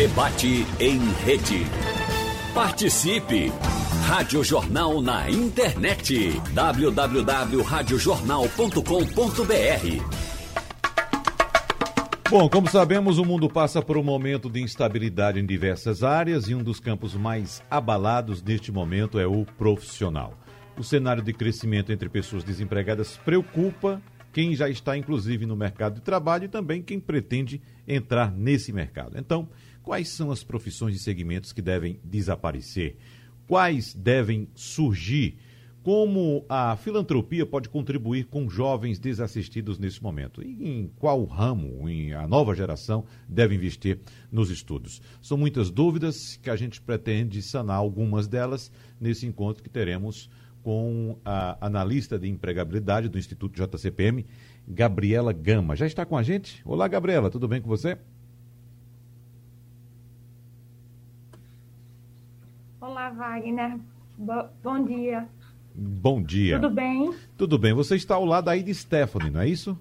Debate em rede. Participe! Rádio Jornal na internet. www.radiojornal.com.br. Bom, como sabemos, o mundo passa por um momento de instabilidade em diversas áreas e um dos campos mais abalados neste momento é o profissional. O cenário de crescimento entre pessoas desempregadas preocupa quem já está, inclusive, no mercado de trabalho e também quem pretende entrar nesse mercado. Então, quais são as profissões e segmentos que devem desaparecer? Quais devem surgir? Como a filantropia pode contribuir com jovens desassistidos nesse momento? E em qual ramo a nova geração deve investir nos estudos? São muitas dúvidas que a gente pretende sanar algumas delas nesse encontro que teremos com a analista de empregabilidade do Instituto JCPM, Gabriela Gama. Já está com a gente? Olá, Gabriela, tudo bem com você? Olá, Wagner. Bom dia. Bom dia. Tudo bem? Tudo bem. Você está ao lado aí de Stephanie, não é isso?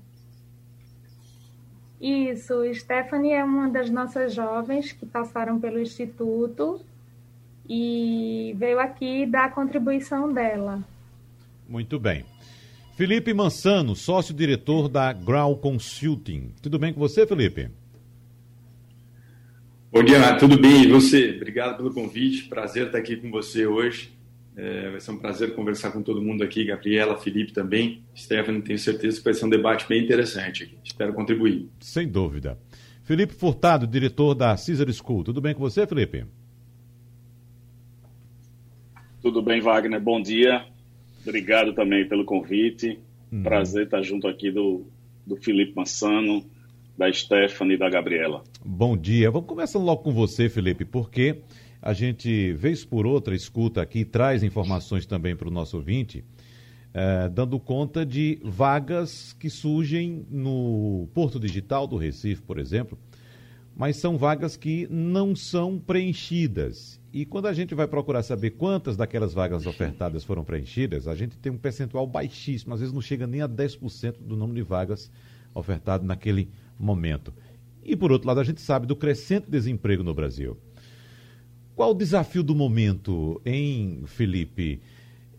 Isso. Stephanie é uma das nossas jovens que passaram pelo Instituto e veio aqui dar a contribuição dela. Muito bem. Felipe Mançano, sócio-diretor da Grow Consulting. Tudo bem com você, Felipe? Bom dia, tudo bem. E você? Obrigado pelo convite. Prazer estar aqui com você hoje. Vai ser um prazer conversar com todo mundo aqui, Gabriela, Felipe também, Stephanie, tenho certeza que vai ser um debate bem interessante aqui. Espero contribuir. Sem dúvida. Felipe Furtado, diretor da Cesar School. Tudo bem com você, Felipe? Tudo bem, Wagner. Bom dia. Obrigado também pelo convite. Prazer estar junto aqui do Felipe Mançano, da Stephanie e da Gabriela. Bom dia. Vamos começar logo com você, Felipe, porque a gente, vez por outra, escuta aqui, traz informações também para o nosso ouvinte, dando conta de vagas que surgem no Porto Digital do Recife, por exemplo, mas são vagas que não são preenchidas. E quando a gente vai procurar saber quantas daquelas vagas ofertadas foram preenchidas, a gente tem um percentual baixíssimo, às vezes não chega nem a 10% do número de vagas ofertadas naquele momento. E, por outro lado, a gente sabe do crescente desemprego no Brasil. Qual o desafio do momento, hein, Felipe?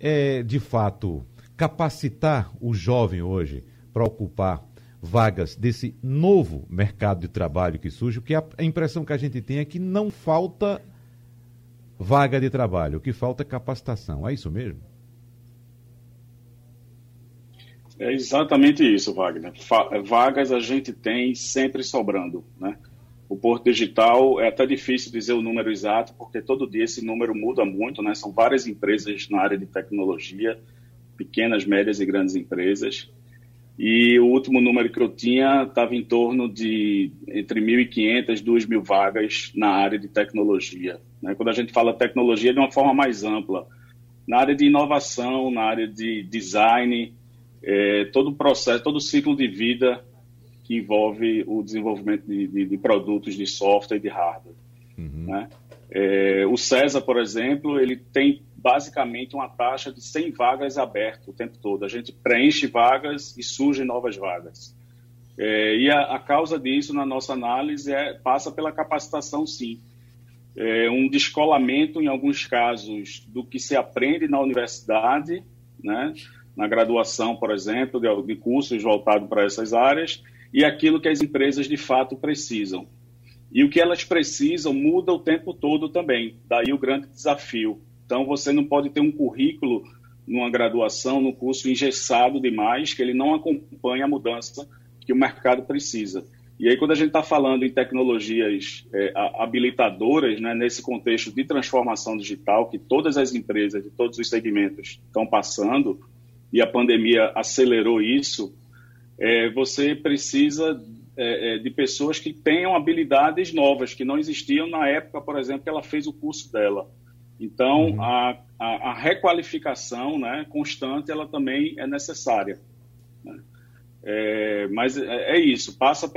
É, de fato, capacitar o jovem hoje para ocupar vagas desse novo mercado de trabalho que surge, porque a impressão que a gente tem é que não falta vaga de trabalho, o que falta é capacitação. É isso mesmo? É exatamente isso, Wagner. Vagas a gente tem sempre sobrando, né? O Porto Digital, é até difícil dizer o número exato, porque todo dia esse número muda muito, né? São várias empresas na área de tecnologia, pequenas, médias e grandes empresas. E o último número que eu tinha estava em torno de entre 1.500 e 2.000 vagas na área de tecnologia, né? Quando a gente fala tecnologia, é de uma forma mais ampla. Na área de inovação, na área de design, todo o processo, todo o ciclo de vida que envolve o desenvolvimento de produtos de software e de hardware. Uhum. Né? O Cesar, por exemplo, ele tem basicamente uma taxa de 100 vagas abertas o tempo todo. A gente preenche vagas e surgem novas vagas. E a causa disso, na nossa análise, passa pela capacitação, sim. Um descolamento, em alguns casos, do que se aprende na universidade, né? Na graduação, por exemplo, de cursos voltados para essas áreas, e aquilo que as empresas de fato precisam. E o que elas precisam muda o tempo todo também, daí o grande desafio. Então você não pode ter um currículo numa graduação, num curso engessado demais, que ele não acompanha a mudança que o mercado precisa. E aí quando a gente está falando em tecnologias habilitadoras, né, nesse contexto de transformação digital que todas as empresas de todos os segmentos estão passando, e a pandemia acelerou isso, você precisa de pessoas que tenham habilidades novas, que não existiam na época, por exemplo, que ela fez o curso dela. Então, uhum. a requalificação, né, constante, ela também é necessária. Mas é isso, passa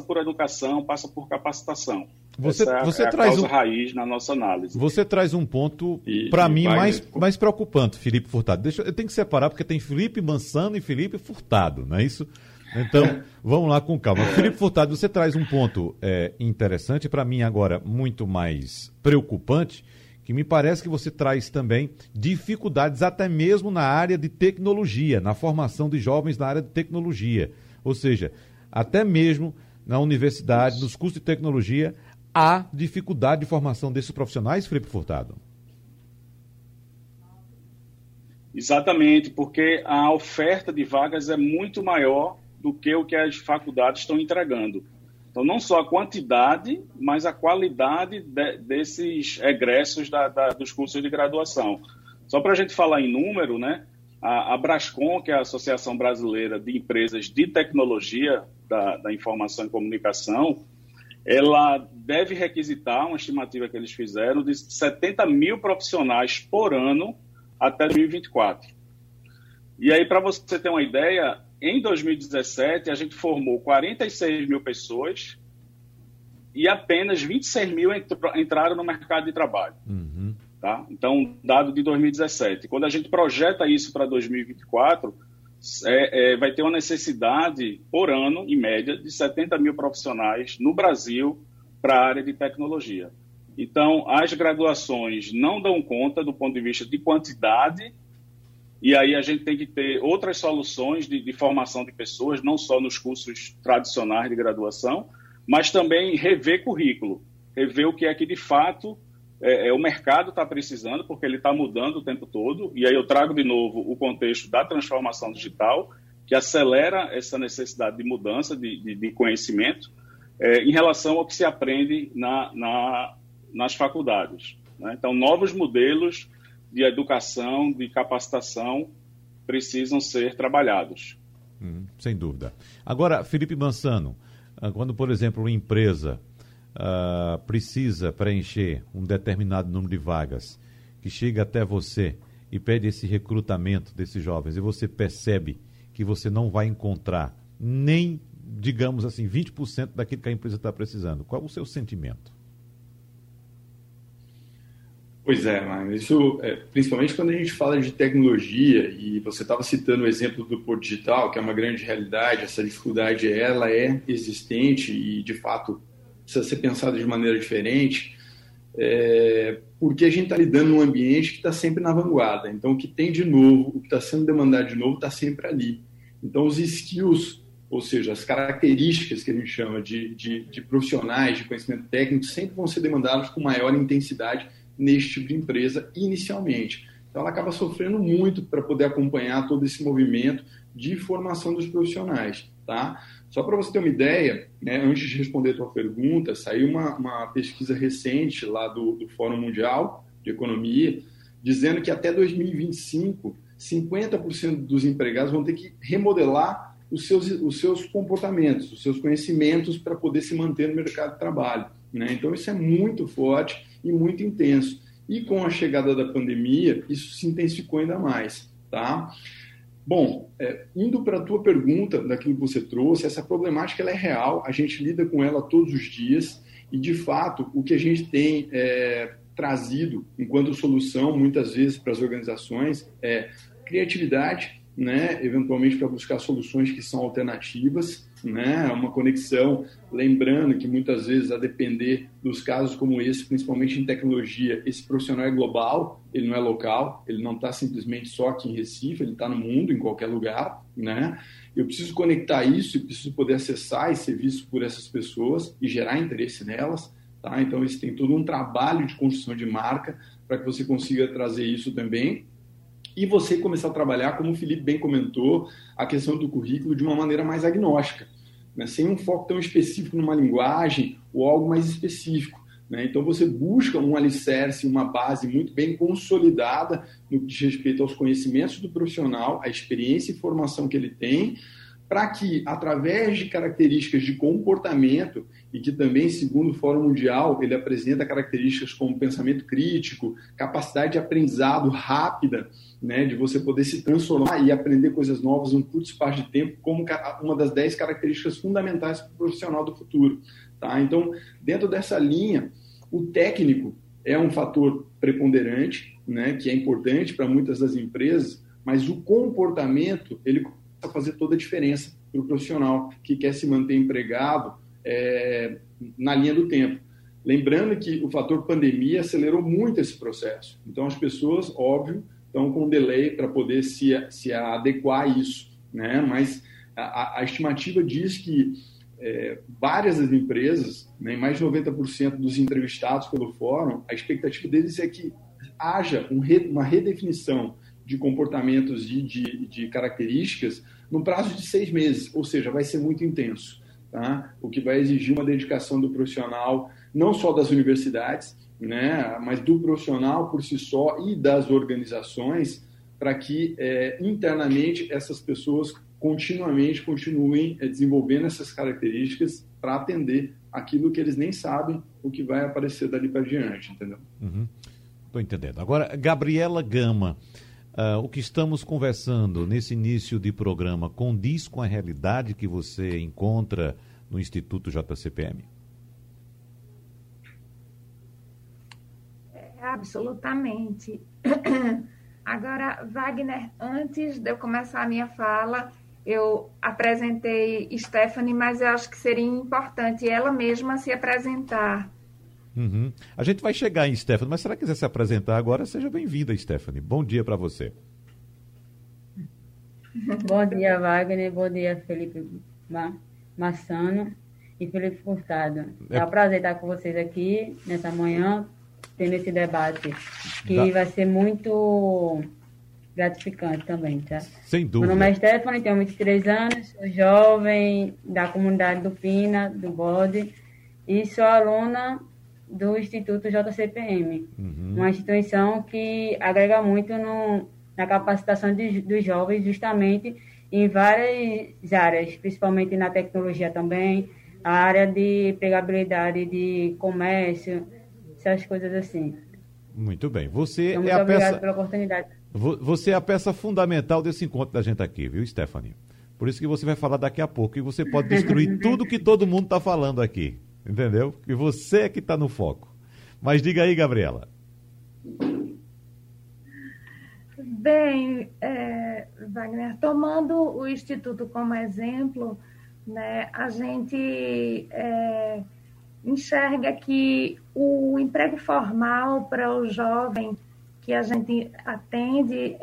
por educação, passa por capacitação. Essa é a causa raiz na nossa análise. Você traz um ponto, para mim, mais preocupante, Felipe Furtado. Eu tenho que separar, porque tem Felipe Mançano e Felipe Furtado, não é isso? Então, vamos lá com calma. Felipe Furtado, você traz um ponto interessante, para mim agora muito mais preocupante, que me parece que você traz também dificuldades até mesmo na área de tecnologia, na formação de jovens na área de tecnologia. Ou seja, até mesmo na universidade, nos cursos de tecnologia, há dificuldade de formação desses profissionais, Felipe Furtado? Exatamente, porque a oferta de vagas é muito maior do que o que as faculdades estão entregando. Então, não só a quantidade, mas a qualidade desses egressos dos cursos de graduação. Só para a gente falar em número, né? A Brasscom, que é a Associação Brasileira de Empresas de Tecnologia da Informação e Comunicação, ela deve requisitar, uma estimativa que eles fizeram, de 70 mil profissionais por ano até 2024. E aí, para você ter uma ideia, em 2017, a gente formou 46 mil pessoas e apenas 26 mil entraram no mercado de trabalho. Uhum. Tá? Então, dado de 2017. Quando a gente projeta isso para 2024, vai ter uma necessidade, por ano, em média, de 70 mil profissionais no Brasil para a área de tecnologia. Então, as graduações não dão conta do ponto de vista de quantidade, e aí a gente tem que ter outras soluções de formação de pessoas, não só nos cursos tradicionais de graduação, mas também rever currículo, rever o que é que de fato o mercado está precisando, porque ele está mudando o tempo todo, e aí eu trago de novo o contexto da transformação digital, que acelera essa necessidade de mudança de conhecimento em relação ao que se aprende nas faculdades, né? Então, novos modelos de educação, de capacitação, precisam ser trabalhados. Sem dúvida. Agora, Felipe Mançano, quando, por exemplo, uma empresa precisa preencher um determinado número de vagas, que chega até você e pede esse recrutamento desses jovens, e você percebe que você não vai encontrar nem, digamos assim, 20% daquilo que a empresa está precisando, qual é o seu sentimento? Pois é, Magno. Isso, principalmente quando a gente fala de tecnologia, e você estava citando o exemplo do Porto Digital, que é uma grande realidade, essa dificuldade ela é existente e, de fato, precisa ser pensada de maneira diferente, porque a gente está lidando num ambiente que está sempre na vanguarda. Então, o que tem de novo, o que está sendo demandado de novo, está sempre ali. Então, os skills, ou seja, as características que a gente chama de profissionais, de conhecimento técnico, sempre vão ser demandados com maior intensidade neste tipo de empresa inicialmente. Então, ela acaba sofrendo muito para poder acompanhar todo esse movimento de formação dos profissionais, tá? Só para você ter uma ideia, né, antes de responder a tua pergunta, saiu uma pesquisa recente lá do Fórum Mundial de Economia, dizendo que até 2025, 50% dos empregados vão ter que remodelar os seus comportamentos, os seus conhecimentos para poder se manter no mercado de trabalho, né? Então, isso é muito forte e muito intenso. E com a chegada da pandemia, isso se intensificou ainda mais, tá? Bom, indo para a tua pergunta, daquilo que você trouxe, essa problemática ela é real, a gente lida com ela todos os dias e, de fato, o que a gente tem trazido enquanto solução, muitas vezes, para as organizações é criatividade, né, eventualmente para buscar soluções que são alternativas, né, uma conexão, lembrando que muitas vezes, a depender dos casos como esse, principalmente em tecnologia, esse profissional é global, ele não é local, ele não está simplesmente só aqui em Recife, ele está no mundo, em qualquer lugar, né? Eu preciso conectar isso e preciso poder acessar esse serviço por essas pessoas e gerar interesse nelas, tá? Então, isso tem todo um trabalho de construção de marca para que você consiga trazer isso também. E você começar a trabalhar, como o Felipe bem comentou, a questão do currículo de uma maneira mais agnóstica, né? Sem um foco tão específico numa linguagem ou algo mais específico, né? Então, você busca um alicerce, uma base muito bem consolidada no que diz respeito aos conhecimentos do profissional, a experiência e formação que ele tem, para que, através de características de comportamento, e que também, segundo o Fórum Mundial, ele apresenta características como pensamento crítico, capacidade de aprendizado rápida, né, de você poder se transformar e aprender coisas novas em um curto espaço de tempo, como uma das 10 características fundamentais para o profissional do futuro, tá? Então, dentro dessa linha, o técnico é um fator preponderante, né, que é importante para muitas das empresas, mas o comportamento, ele fazer toda a diferença para o profissional que quer se manter empregado na linha do tempo. Lembrando que o fator pandemia acelerou muito esse processo. Então, as pessoas, óbvio, estão com um delay para poder se adequar a isso, né? Mas a estimativa diz que várias das empresas, né, mais de 90% dos entrevistados pelo fórum, a expectativa deles é que haja uma redefinição de comportamentos e de características no prazo de 6 meses, ou seja, vai ser muito intenso, tá? O que vai exigir uma dedicação do profissional, não só das universidades, né, mas do profissional por si só e das organizações, para que internamente essas pessoas continuem desenvolvendo essas características para atender aquilo que eles nem sabem o que vai aparecer dali para diante, entendeu? Uhum. Estou entendendo. Agora, Gabriela Gama, o que estamos conversando nesse início de programa condiz com a realidade que você encontra no Instituto JCPM? Absolutamente. Agora, Wagner, antes de eu começar a minha fala, eu apresentei Stephanie, mas eu acho que seria importante ela mesma se apresentar. Uhum. A gente vai chegar em Stephanie, mas se ela quiser se apresentar agora, seja bem-vinda, Stephanie. Bom dia para você. Bom dia, Wagner. Bom dia, Felipe Mançano e Felipe Furtado. É um prazer estar com vocês aqui nessa manhã, tendo esse debate, que vai ser muito gratificante também, tá? Sem dúvida. Meu nome é Stephanie, tenho 23 anos, sou jovem da comunidade do Pina, do Bode, e sou aluna do Instituto JCPM, uma instituição que agrega muito na capacitação dos jovens, justamente em várias áreas, principalmente na tecnologia também, a área de pegabilidade de comércio, essas coisas assim. Muito bem. Muito obrigado pela oportunidade. Você é a peça fundamental desse encontro da gente aqui, viu, Stephanie? Por isso que você vai falar daqui a pouco e você pode destruir tudo que todo mundo está falando aqui. Entendeu? E você é que está no foco. Mas diga aí, Gabriela. Bem, Wagner, tomando o Instituto como exemplo, né, a gente enxerga que o emprego formal para o jovem que a gente atende,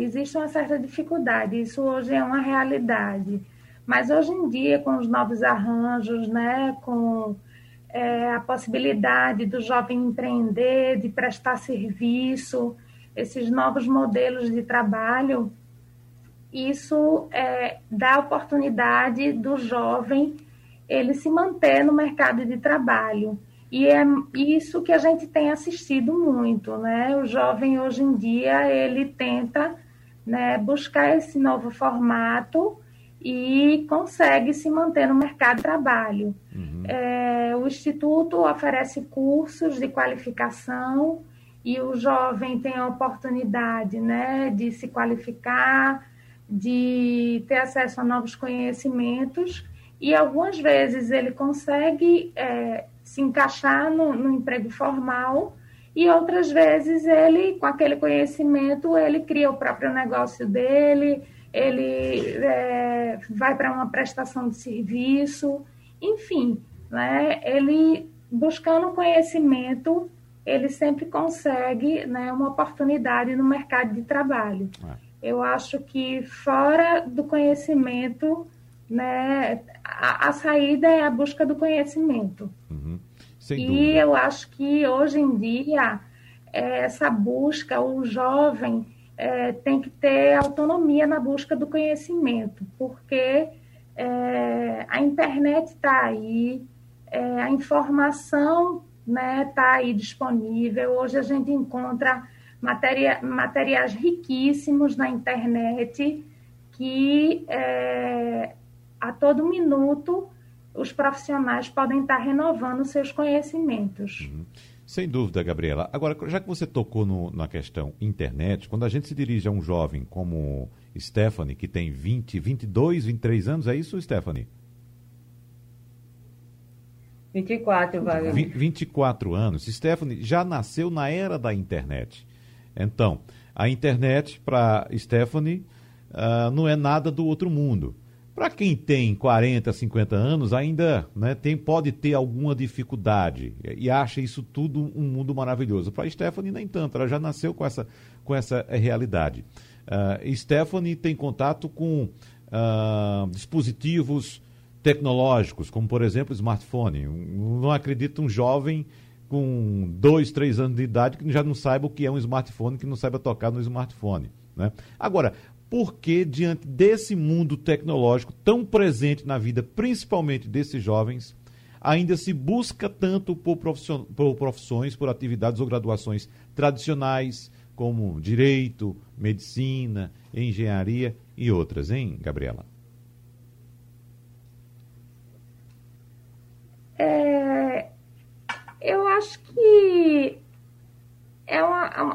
existe uma certa dificuldade. Isso hoje é uma realidade. Mas hoje em dia, com os novos arranjos, né, com a possibilidade do jovem empreender, de prestar serviço, esses novos modelos de trabalho, isso dá oportunidade do jovem ele se manter no mercado de trabalho. E é isso que a gente tem assistido muito, né? O jovem hoje em dia ele tenta, né, buscar esse novo formato e consegue se manter no mercado de trabalho. O Instituto oferece cursos de qualificação e o jovem tem a oportunidade, né, de se qualificar, de ter acesso a novos conhecimentos e algumas vezes ele consegue se encaixar no emprego formal e outras vezes ele, com aquele conhecimento, ele cria o próprio negócio dele, ele vai para uma prestação de serviço, enfim, né? Ele, buscando conhecimento, ele sempre consegue, né, uma oportunidade no mercado de trabalho. Eu acho que fora do conhecimento, né, a saída é a busca do conhecimento. Sem dúvida. Eu acho que hoje em dia, essa busca, o jovem tem que ter autonomia na busca do conhecimento, porque a internet está aí, a informação, né, está aí disponível. Hoje a gente encontra materiais riquíssimos na internet que a todo minuto os profissionais podem estar renovando seus conhecimentos. Sem dúvida, Gabriela. Agora, já que você tocou na questão internet, quando a gente se dirige a um jovem como Stephanie, que tem 20, 22, 23 anos, é isso, Stephanie? 24, Wagner. 24 anos. Stephanie já nasceu na era da internet. Então, a internet para Stephanie não é nada do outro mundo. Para quem tem 40, 50 anos, ainda pode ter alguma dificuldade e acha isso tudo um mundo maravilhoso. Para a Stephanie, nem tanto, ela já nasceu com essa realidade. Stephanie tem contato com dispositivos tecnológicos, como, por exemplo, smartphone. Não acredito um jovem com 2, 3 anos de idade que já não saiba o que é um smartphone, que não saiba tocar no smartphone, né? Agora, por que, diante desse mundo tecnológico tão presente na vida, principalmente desses jovens, ainda se busca tanto por profissões, por atividades ou graduações tradicionais, como direito, medicina, engenharia e outras, hein, Gabriela? Eu acho que é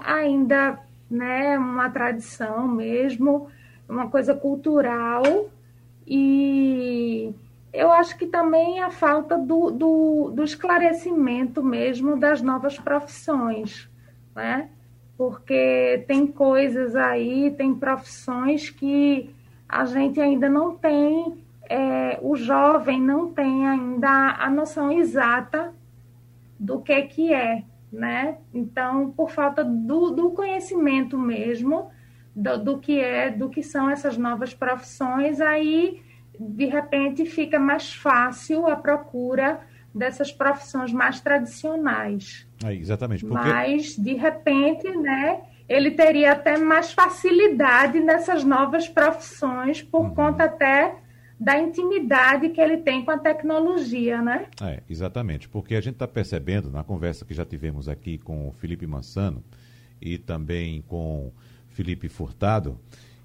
ainda uma tradição mesmo, uma coisa cultural, e eu acho que também a falta do esclarecimento mesmo das novas profissões, né? Porque tem coisas aí, tem profissões que a gente ainda não tem, o jovem não tem ainda a noção exata do que é, né? Então, por falta do conhecimento mesmo, do que são essas novas profissões, aí, de repente, fica mais fácil a procura dessas profissões mais tradicionais. Exatamente. Porque... Mas, de repente, ele teria até mais facilidade nessas novas profissões, por conta até da intimidade que ele tem com a tecnologia, né? Exatamente, porque a gente está percebendo, na conversa que já tivemos aqui com o Felipe Mançano e também com o Felipe Furtado,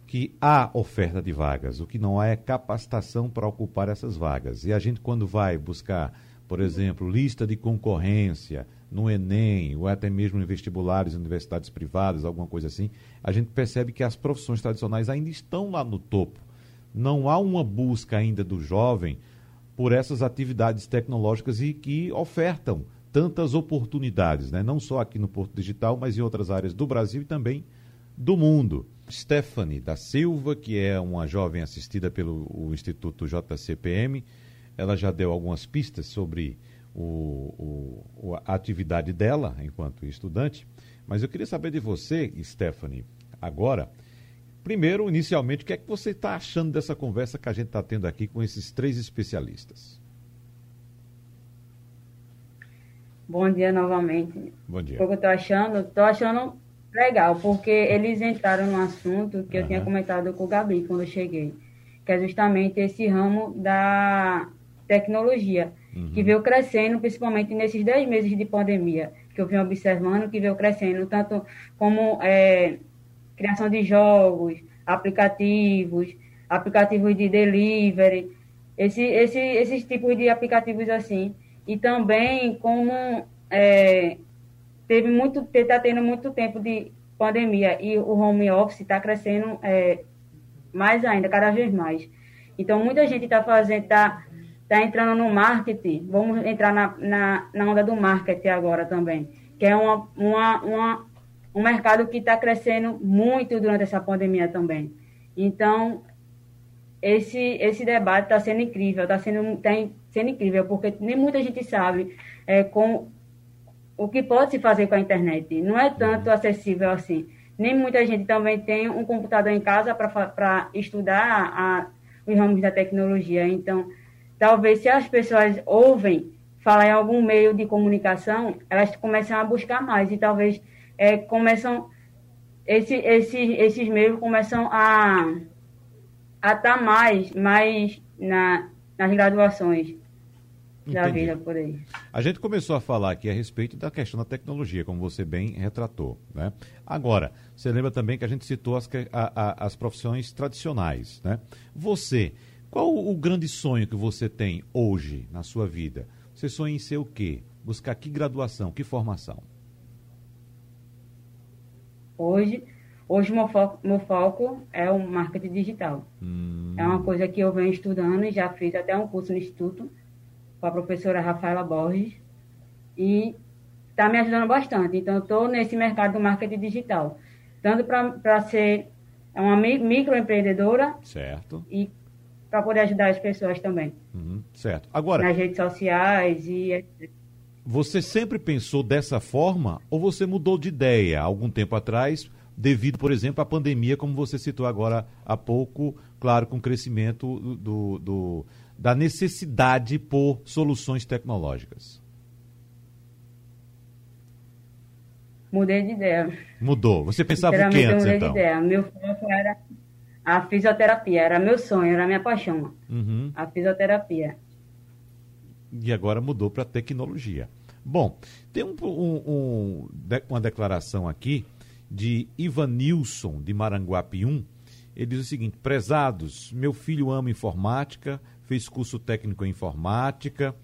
que há oferta de vagas, o que não há é capacitação para ocupar essas vagas. E a gente, quando vai buscar, por exemplo, lista de concorrência no Enem, ou até mesmo em vestibulares, universidades privadas, alguma coisa assim, a gente percebe que as profissões tradicionais ainda estão lá no topo. Não há uma busca ainda do jovem por essas atividades tecnológicas e que ofertam tantas oportunidades, né? Não só aqui no Porto Digital, mas em outras áreas do Brasil e também do mundo. Stephanie da Silva, que é uma jovem assistida pelo Instituto JCPM, ela já deu algumas pistas sobre a atividade dela enquanto estudante, mas eu queria saber de você, Stephanie, agora... Primeiro, inicialmente, o que é que você está achando dessa conversa que a gente está tendo aqui com esses 3 especialistas? Bom dia novamente. Bom dia. O que eu estou achando? Estou achando legal, porque eles entraram num assunto que eu tinha comentado com o Gabi quando eu cheguei, que é justamente esse ramo da tecnologia, que veio crescendo, principalmente nesses 10 meses de pandemia, que eu vim observando, que veio crescendo, tanto como... criação de jogos, aplicativos de delivery, esses tipos de aplicativos assim. E também como está tendo muito tempo de pandemia e o home office está crescendo mais ainda, cada vez mais. Então, muita gente está entrando no marketing. Vamos entrar na onda do marketing agora também, que é um mercado que está crescendo muito durante essa pandemia também. Então, esse debate está sendo incrível, porque nem muita gente sabe o que pode se fazer com a internet. Não é tanto acessível assim. Nem muita gente também tem um computador em casa para estudar os ramos da tecnologia. Então, talvez se as pessoas ouvem falar em algum meio de comunicação, elas começam a buscar mais e talvez... esses meios começam a estar mais nas graduações da vida por aí. A gente começou a falar aqui a respeito da questão da tecnologia, como você bem retratou, né? Agora, você lembra também que a gente citou as profissões tradicionais, né? Você, qual o grande sonho que você tem hoje na sua vida? Você sonha em ser o quê? Buscar que graduação, que formação? Hoje meu foco é o marketing digital. É uma coisa que eu venho estudando e já fiz até um curso no Instituto com a professora Rafaela Borges e está me ajudando bastante. Então, eu estou nesse mercado do marketing digital, tanto para ser uma microempreendedora certo. E para poder ajudar as pessoas também. Certo. Agora, nas redes sociais e... Você sempre pensou dessa forma ou você mudou de ideia algum tempo atrás, devido, por exemplo, à pandemia, como você citou agora há pouco, claro, com o crescimento da necessidade por soluções tecnológicas? Mudei de ideia. Mudou. Você pensava o que antes, então? Meu foco era a fisioterapia. Era meu sonho, era minha paixão. A fisioterapia. E agora mudou para tecnologia. Bom, tem uma declaração aqui de Ivanilson, de Maranguapium. Ele diz o seguinte: prezados, meu filho ama informática, fez curso técnico em informática,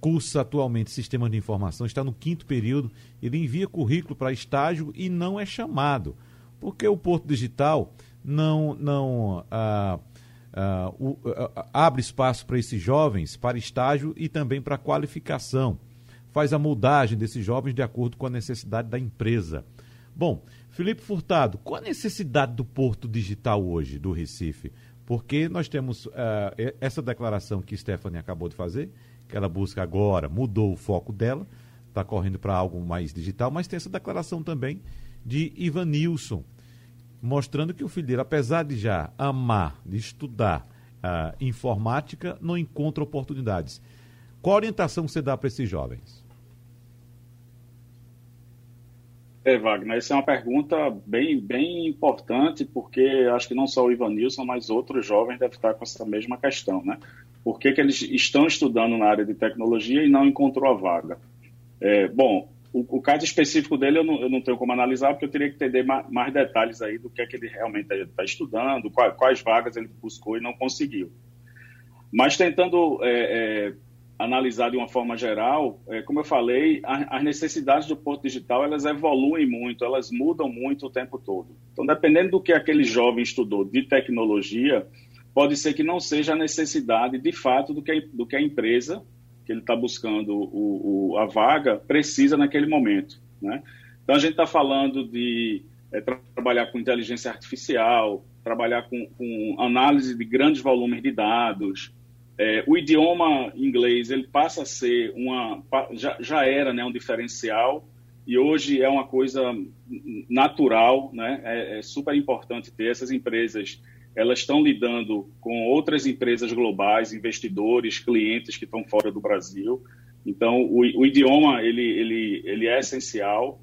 cursa atualmente sistemas de informação, está no 5º período, ele envia currículo para estágio e não é chamado, porque o Porto Digital abre espaço para esses jovens, para estágio e também para qualificação. Faz a moldagem desses jovens de acordo com a necessidade da empresa. Bom, Felipe Furtado, qual a necessidade do Porto Digital hoje, do Recife? Porque nós temos essa declaração que Stephanie acabou de fazer, que ela busca agora, mudou o foco dela, está correndo para algo mais digital, mas tem essa declaração também de Ivanilson, mostrando que o filho dele, apesar de já amar, de estudar informática, não encontra oportunidades. Qual orientação você dá para esses jovens? Wagner, essa é uma pergunta bem importante, porque acho que não só o Ivanilson, mas outros jovens devem estar com essa mesma questão, né? Por que eles estão estudando na área de tecnologia e não encontrou a vaga? Bom, o caso específico dele eu não tenho como analisar, porque eu teria que entender mais detalhes aí do que é que ele realmente está estudando, quais vagas ele buscou e não conseguiu. Mas tentando analisar de uma forma geral, como eu falei, as necessidades do Porto Digital, elas evoluem muito, elas mudam muito o tempo todo. Então, dependendo do que aquele jovem estudou de tecnologia, pode ser que não seja a necessidade, de fato, do que a empresa que ele está buscando a vaga precisa naquele momento, né? Então, a gente está falando de trabalhar com inteligência artificial, trabalhar com análise de grandes volumes de dados. O idioma inglês, ele passa a ser já era, né, um diferencial, e hoje é uma coisa natural, né? É super importante ter essas empresas, elas estão lidando com outras empresas globais, investidores, clientes que estão fora do Brasil. Então, o idioma, ele é essencial.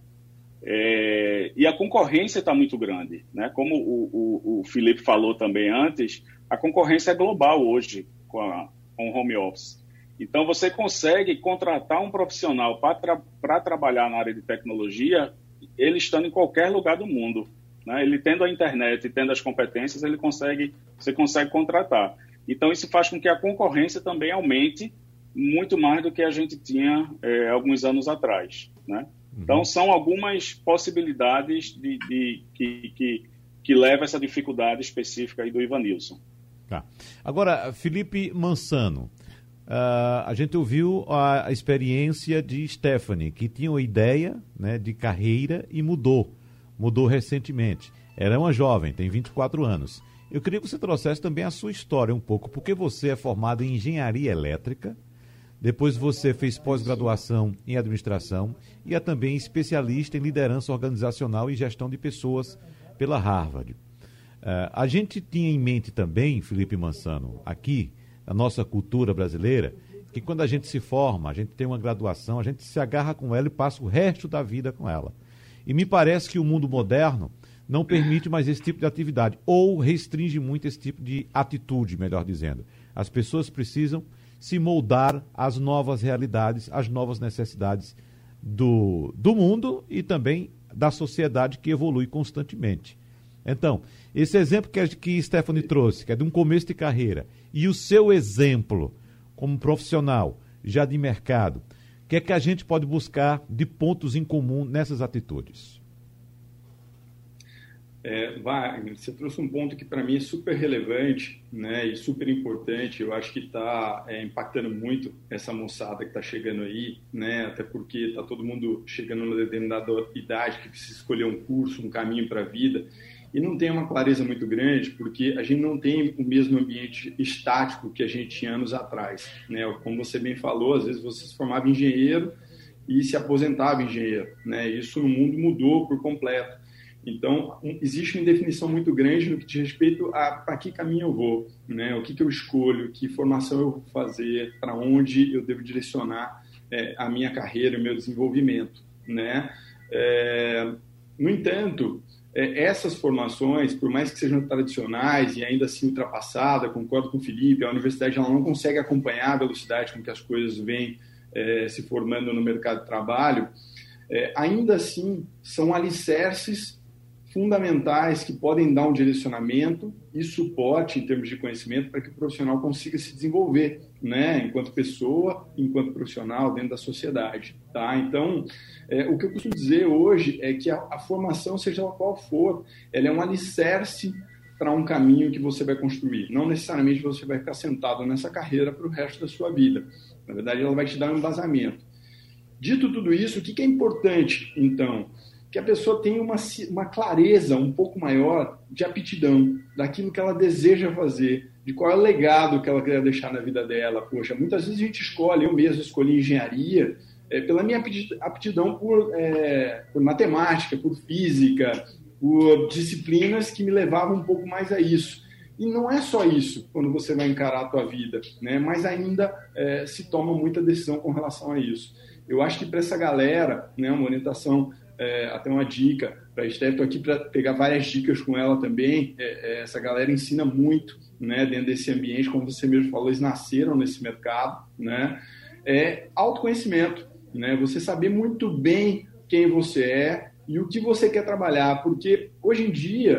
E a concorrência está muito grande, né? Como o Felipe falou também antes, a concorrência é global hoje, com o home office. Então, você consegue contratar um profissional para trabalhar na área de tecnologia, ele estando em qualquer lugar do mundo, né? Ele tendo a internet e tendo as competências, você consegue contratar. Então, isso faz com que a concorrência também aumente muito mais do que a gente tinha alguns anos atrás, né? Então, são algumas possibilidades que leva essa dificuldade específica aí do Ivanilson. Tá. Agora, Felipe Mançano, a gente ouviu a experiência de Stephanie, que tinha uma ideia, né, de carreira e mudou recentemente. Era uma jovem, tem 24 anos. Eu queria que você trouxesse também a sua história um pouco, porque você é formado em engenharia elétrica, depois você fez pós-graduação em administração e é também especialista em liderança organizacional e gestão de pessoas pela Harvard. A gente tinha em mente também, Felipe Mançano, aqui, a nossa cultura brasileira, que quando a gente se forma, a gente tem uma graduação, a gente se agarra com ela e passa o resto da vida com ela. E me parece que o mundo moderno não permite mais esse tipo de atividade, ou restringe muito esse tipo de atitude, melhor dizendo. As pessoas precisam se moldar às novas realidades, às novas necessidades do mundo e também da sociedade que evolui constantemente. Então, esse exemplo que Stephanie trouxe, que é de um começo de carreira, e o seu exemplo como profissional já de mercado, o que é que a gente pode buscar de pontos em comum nessas atitudes? Wagner, você trouxe um ponto que para mim é super relevante, né, e super importante. Eu acho que está impactando muito essa moçada que está chegando aí, né, até porque está todo mundo chegando numa determinada idade que precisa escolher um curso, um caminho para a vida. e não tem uma clareza muito grande, porque a gente não tem o mesmo ambiente estático que a gente tinha anos atrás, né? Como você bem falou, às vezes você se formava engenheiro e se aposentava engenheiro, né? Isso no mundo mudou por completo. Então, existe uma indefinição muito grande no que diz respeito a para que caminho eu vou, né? O que que eu escolho, que formação eu vou fazer, para onde eu devo direcionar a minha carreira, o meu desenvolvimento, né? No entanto, essas formações, por mais que sejam tradicionais e ainda assim ultrapassadas, concordo com o Felipe, a universidade ela não consegue acompanhar a velocidade com que as coisas vêm se formando no mercado de trabalho, ainda assim são alicerces fundamentais que podem dar um direcionamento e suporte em termos de conhecimento para que o profissional consiga se desenvolver, né? Enquanto pessoa, enquanto profissional dentro da sociedade, tá? Então, o que eu costumo dizer hoje é que a formação, seja ela qual for, ela é um alicerce para um caminho que você vai construir. Não necessariamente você vai ficar sentado nessa carreira para o resto da sua vida. Na verdade, ela vai te dar um embasamento. Dito tudo isso, o que é importante, então? Que a pessoa tenha uma clareza um pouco maior de aptidão, daquilo que ela deseja fazer, de qual é o legado que ela quer deixar na vida dela. Poxa, muitas vezes a gente escolhe, eu mesmo escolhi engenharia pela minha aptidão por matemática, por física, por disciplinas que me levavam um pouco mais a isso. E não é só isso quando você vai encarar a tua vida, né? Mas ainda se toma muita decisão com relação a isso. Eu acho que para essa galera, né, uma orientação... até uma dica para a Steph, estou aqui para pegar várias dicas com ela também. Essa galera ensina muito, né, dentro desse ambiente, como você mesmo falou, eles nasceram nesse mercado, né? Autoconhecimento, né? Você saber muito bem quem você é e o que você quer trabalhar, porque hoje em dia,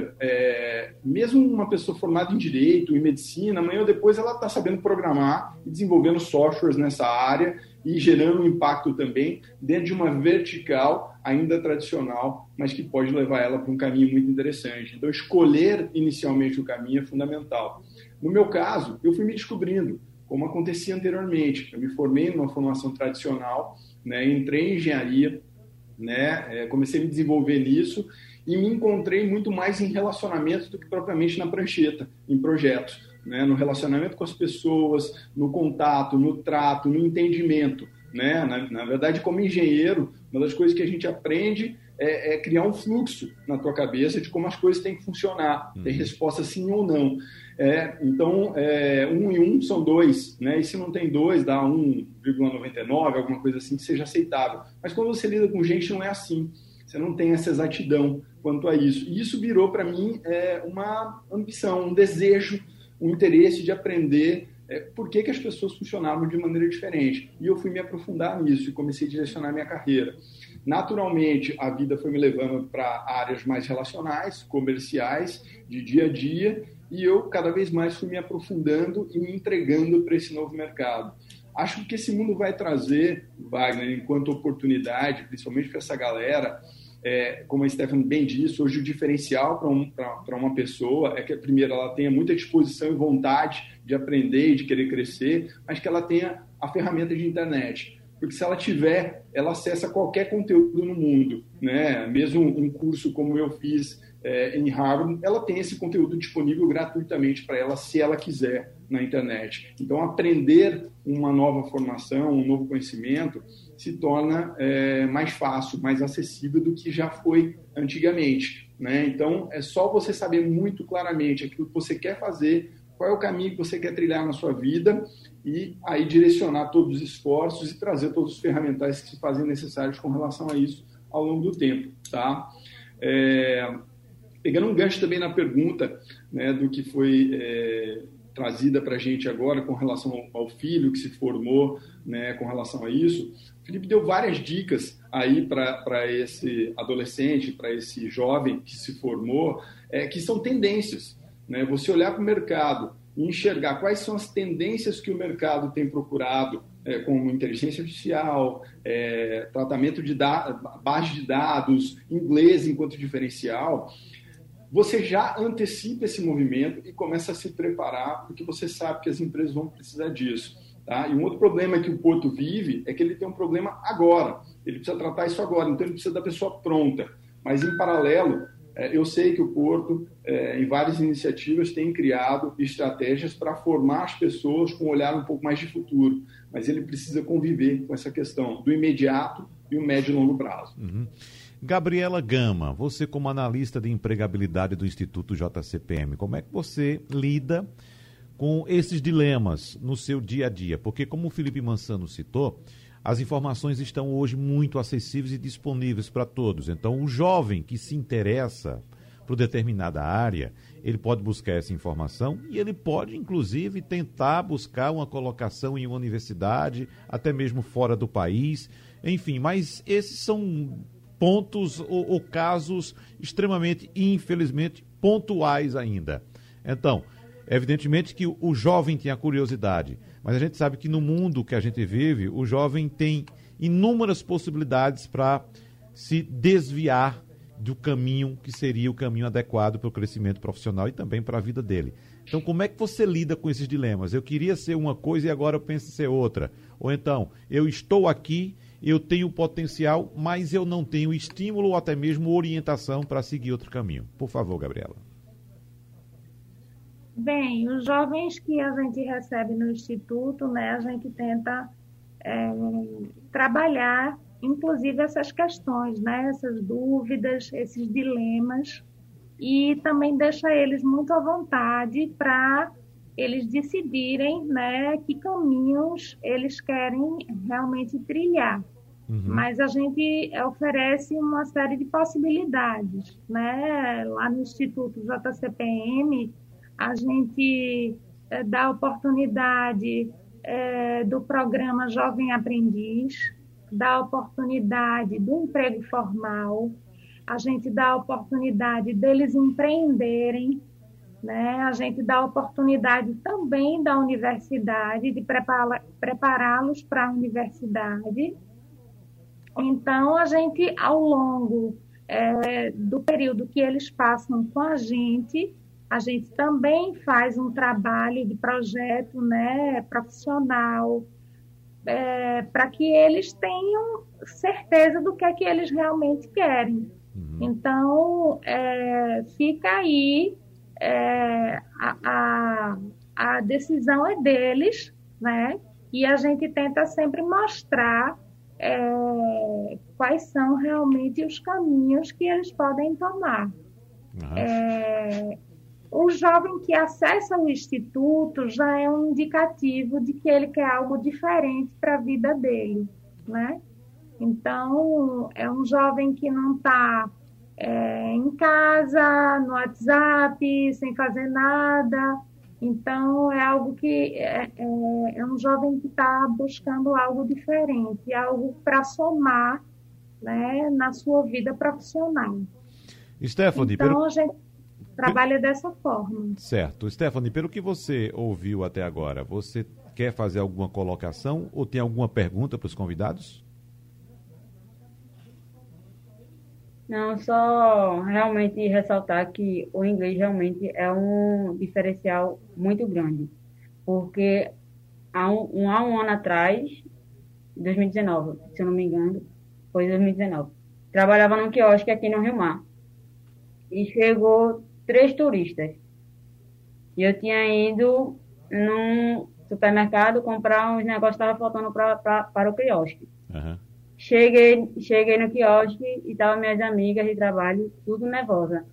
mesmo uma pessoa formada em direito, em medicina, amanhã ou depois ela está sabendo programar e desenvolvendo softwares nessa área e gerando um impacto também dentro de uma vertical ainda tradicional, mas que pode levar ela para um caminho muito interessante. Então, escolher inicialmente o caminho é fundamental. No meu caso, eu fui me descobrindo, como acontecia anteriormente. Eu me formei numa formação tradicional, né, entrei em engenharia, né, comecei a me desenvolver nisso e me encontrei muito mais em relacionamento do que propriamente na prancheta, em projetos. Né, no relacionamento com as pessoas, no contato, no trato, no entendimento. Né? Na verdade, como engenheiro, uma das coisas que a gente aprende é criar um fluxo na tua cabeça de como as coisas têm que funcionar, ter resposta sim ou não. Então, um e um são dois, né? E se não tem dois, dá 1,99, alguma coisa assim que seja aceitável. Mas quando você lida com gente, não é assim. Você não tem essa exatidão quanto a isso. E isso virou, para mim, uma ambição, um desejo, o interesse de aprender por que as pessoas funcionavam de maneira diferente. E eu fui me aprofundar nisso e comecei a direcionar minha carreira. Naturalmente, a vida foi me levando para áreas mais relacionais, comerciais, de dia a dia, e eu cada vez mais fui me aprofundando e me entregando para esse novo mercado. Acho que esse mundo vai trazer, Wagner, enquanto oportunidade, principalmente para essa galera, como a Stephanie bem disse, hoje o diferencial para uma pessoa é que, primeiro, ela tenha muita disposição e vontade de aprender e de querer crescer, mas que ela tenha a ferramenta de internet. Porque se ela tiver, ela acessa qualquer conteúdo no mundo, né? Mesmo um curso como eu fiz em Harvard, ela tem esse conteúdo disponível gratuitamente para ela, se ela quiser, na internet. Então, aprender uma nova formação, um novo conhecimento, se torna mais fácil, mais acessível do que já foi antigamente, né? Então, é só você saber muito claramente aquilo que você quer fazer, qual é o caminho que você quer trilhar na sua vida e aí direcionar todos os esforços e trazer todos os ferramentais que se fazem necessários com relação a isso ao longo do tempo, tá? Pegando um gancho também na pergunta, né, do que foi... trazida para a gente agora com relação ao filho que se formou, né, com relação a isso. O Felipe deu várias dicas aí para esse adolescente, para esse jovem que se formou, que são tendências, né? Você olhar para o mercado e enxergar quais são as tendências que o mercado tem procurado, como inteligência artificial, tratamento de base de dados, inglês enquanto diferencial. Você já antecipa esse movimento e começa a se preparar, porque você sabe que as empresas vão precisar disso, tá? E um outro problema que o Porto vive é que ele tem um problema agora. Ele precisa tratar isso agora, então ele precisa da pessoa pronta. Mas, em paralelo, Eu sei que o Porto, em várias iniciativas, tem criado estratégias para formar as pessoas com um olhar um pouco mais de futuro, mas ele precisa conviver com essa questão do imediato e o médio e longo prazo. Uhum. Gabriela Gama, você como analista de empregabilidade do Instituto JCPM, como é que você lida com esses dilemas no seu dia a dia? Porque, como o Felipe Mançano citou, as informações estão hoje muito acessíveis e disponíveis para todos. Então, o jovem que se interessa por determinada área, ele pode buscar essa informação e ele pode, inclusive, tentar buscar uma colocação em uma universidade, até mesmo fora do país, enfim, mas esses são pontos ou casos extremamente, infelizmente, pontuais ainda. Então, evidentemente que o jovem tem a curiosidade, mas a gente sabe que no mundo que a gente vive, o jovem tem inúmeras possibilidades para se desviar do caminho que seria o caminho adequado para o crescimento profissional e também para a vida dele. Então, como é que você lida com esses dilemas? Eu queria ser uma coisa e agora eu penso em ser outra. Ou então, eu estou aqui, eu tenho potencial, mas eu não tenho estímulo ou até mesmo orientação para seguir outro caminho. Por favor, Gabriela. Bem, os jovens que a gente recebe no Instituto, né, a gente tenta trabalhar, inclusive, essas questões, né, essas dúvidas, esses dilemas, e também deixa eles muito à vontade para eles decidirem, né, que caminhos eles querem realmente trilhar. Uhum. Mas a gente oferece uma série de possibilidades, né? Lá no Instituto JCPM, a gente dá oportunidade do programa Jovem Aprendiz, dá oportunidade do emprego formal, a gente dá oportunidade deles empreenderem, né? A gente dá oportunidade também da universidade, de prepará-los para a universidade. Então, a gente, ao longo do período que eles passam com a gente também faz um trabalho de projeto, né, profissional, para que eles tenham certeza do que é que eles realmente querem. Uhum. Então, fica aí, a decisão é deles, né? E a gente tenta sempre mostrar quais são realmente os caminhos que eles podem tomar. Uhum. O jovem que acessa o Instituto já é um indicativo de que ele quer algo diferente para a vida dele, né? Então, é um jovem que não está em casa, no WhatsApp, sem fazer nada. Então, é algo que é um jovem que está buscando algo diferente, algo para somar, né, na sua vida profissional. Stephanie, então, a gente trabalha dessa forma. Certo. Stephanie, pelo que você ouviu até agora, você quer fazer alguma colocação ou tem alguma pergunta para os convidados? Não, só realmente ressaltar que o inglês realmente é um diferencial muito grande, porque há um ano atrás, 2019, se eu não me engano, foi 2019, trabalhava num quiosque aqui no Rio Mar e chegou 3 turistas. E eu tinha ido num supermercado comprar uns negócios que estavam faltando para o quiosque. Uhum. Cheguei no quiosque e estavam minhas amigas de trabalho tudo nervosa,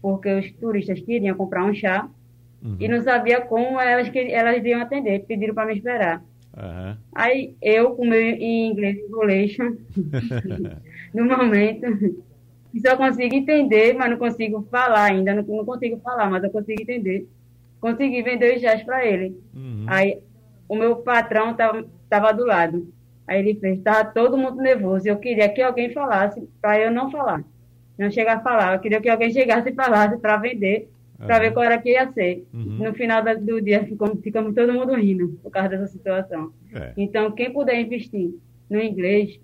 porque os turistas queriam comprar um chá. Uhum. E não sabia como elas iam atender, pediram para me esperar. Uhum. Aí eu, com meu inglês involution, no momento, só consigo entender, mas não consigo falar ainda, não consigo falar, mas eu consigo entender. Consegui vender os chás para ele. Uhum. Aí o meu patrão estava do lado. Aí ele fez, estava todo mundo nervoso. Eu queria que alguém falasse para eu não falar. Não chegar a falar. Eu queria que alguém chegasse e falasse para vender, para ver qual era que ia ser. Uhum. No final do dia ficamos todo mundo rindo por causa dessa situação. É. Então, quem puder investir no inglês